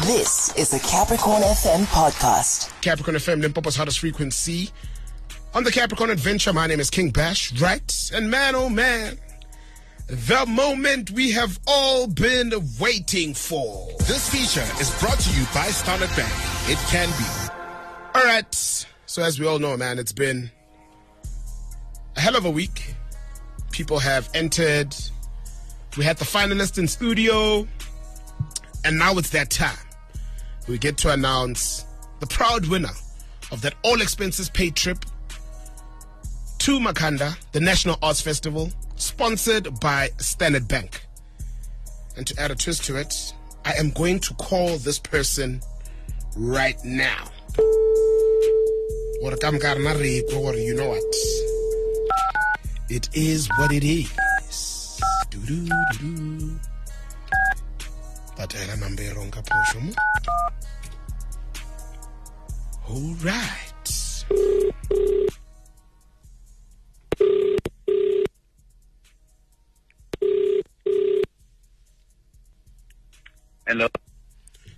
This is the Capricorn FM podcast. Capricorn FM, Limpopo's hottest frequency. On the Capricorn Adventure, my name is King Bash, right? And man, oh man, the moment we have all been waiting for. This feature is brought to you by Standard Bank. It can be. All right. So as we all know, man, it's been a hell of a week. People have entered. We had the finalists in studio. And now it's that time. We get to announce the proud winner of that all-expenses-paid trip to Makhanda, the National Arts Festival, sponsored by Standard Bank. And to add a twist to it, I am going to call this person right now. You know what? It is what it is. Do-do-do-do. All right. Hello.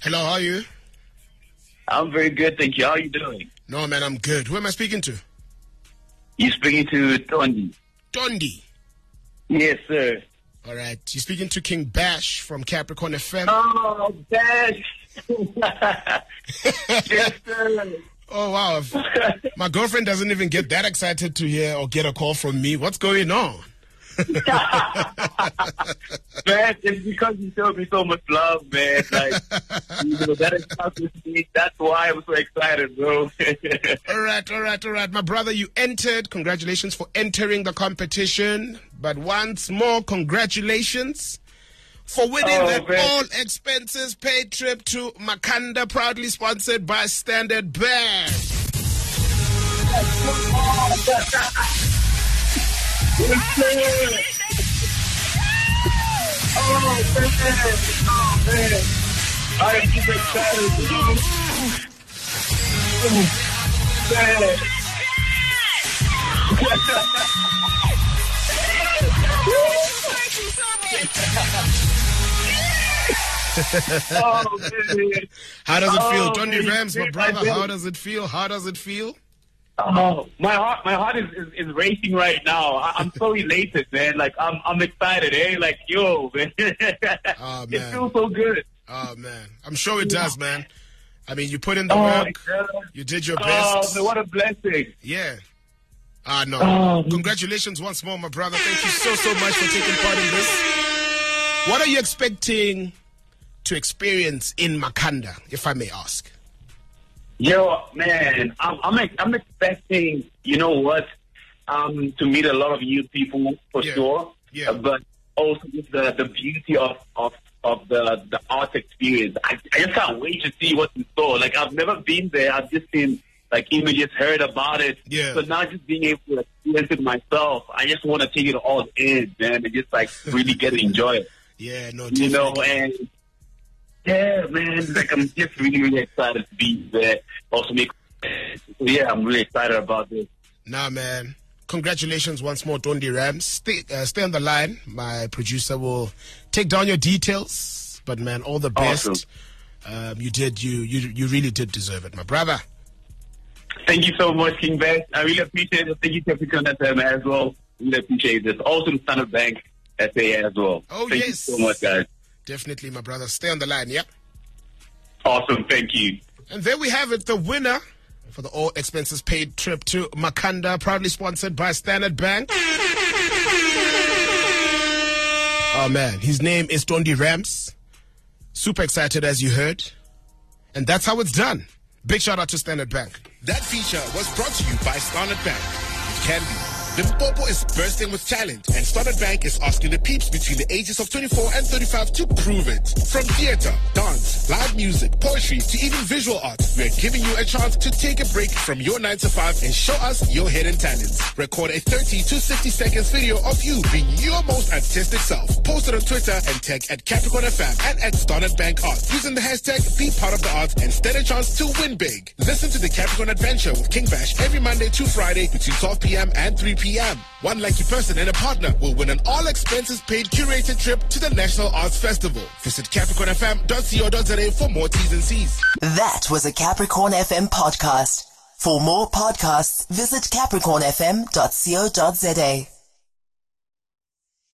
Hello, how are you? I'm very good, thank you. How are you doing? No, man, I'm good. Who am I speaking to? You're speaking to Tondi. Tondi? Yes, sir. All right, you're speaking to King Bash from Capricorn FM. Oh, Bash! Yes, sir. Oh, wow. My girlfriend doesn't even get that excited to hear or get a call from me. What's going on? Man, it's because you showed me so much love, man. Like, you know, that is tough to see. That's why I was so excited, bro. All right. My brother, you entered. Congratulations for entering the competition. But once more, congratulations for winning all-expenses-paid trip to Makhanda, proudly sponsored by Standard Bank. Oh, man. How does it feel? Tondi Rams, my brother, how does it feel? Oh, my heart is racing right now. I'm so elated, man. Like, I'm excited, eh? Like, yo, man. Oh, man. It feels so good. Oh, man. I'm sure it does, man. I mean, you put in the work. You did your best. Oh, what a blessing. Yeah. No. Congratulations once more, my brother. Thank you so much for taking part in this. What are you expecting to experience in Makhanda, if I may ask? Yo, man, I'm expecting, you know what, to meet a lot of new people for sure. Yeah. But also the beauty of the art experience. I just can't wait to see what's in store. Like, I've never been there. I've just seen like images, heard about it, but now just being able to experience it myself, I just want to take it all in, man, and just like really get to enjoy it. Yeah, no, definitely. You know, and yeah, man, like I'm just really excited to be there. Also, I'm really excited about this. Nah, man, congratulations once more, Tondi Rams. Stay on the line. My producer will take down your details. But man, all the best. Awesome. You really did deserve it, my brother. Thank you so much, King Bash. I really appreciate it. Thank you, Capricorn FM, as well. Really appreciate this. Also, the Standard Bank SA as well. Oh, thank yes. you so much, guys. Definitely, my brother. Stay on the line, yeah? Awesome. Thank you. And there we have it, the winner for the all-expenses-paid trip to Makhanda, proudly sponsored by Standard Bank. Oh, man. His name is Tondi Rams. Super excited, as you heard. And that's how it's done. Big shout out to Standard Bank. That feature was brought to you by Standard Bank. It can be. Limpopo is bursting with talent, and Standard Bank is asking the peeps between the ages of 24 and 35 to prove it. From theater, dance, live music, poetry, to even visual art, we are giving you a chance to take a break from your 9-to-5 and show us your hidden talents. Record a 30 to 60 seconds video of you being your most artistic self. Post it on Twitter and tag at Capricorn FM and at Standard Bank Art using the hashtag Be Part of the Art and stand a chance to win big. Listen to the Capricorn Adventure with King Bash every Monday to Friday between 12 p.m. and 3 p.m. One lucky person and a partner will win an all-expenses-paid curated trip to the National Arts Festival. Visit capricornfm.co.za Saturday for more T's and C's. That was a Capricorn FM podcast. For more podcasts, visit capricornfm.co.za.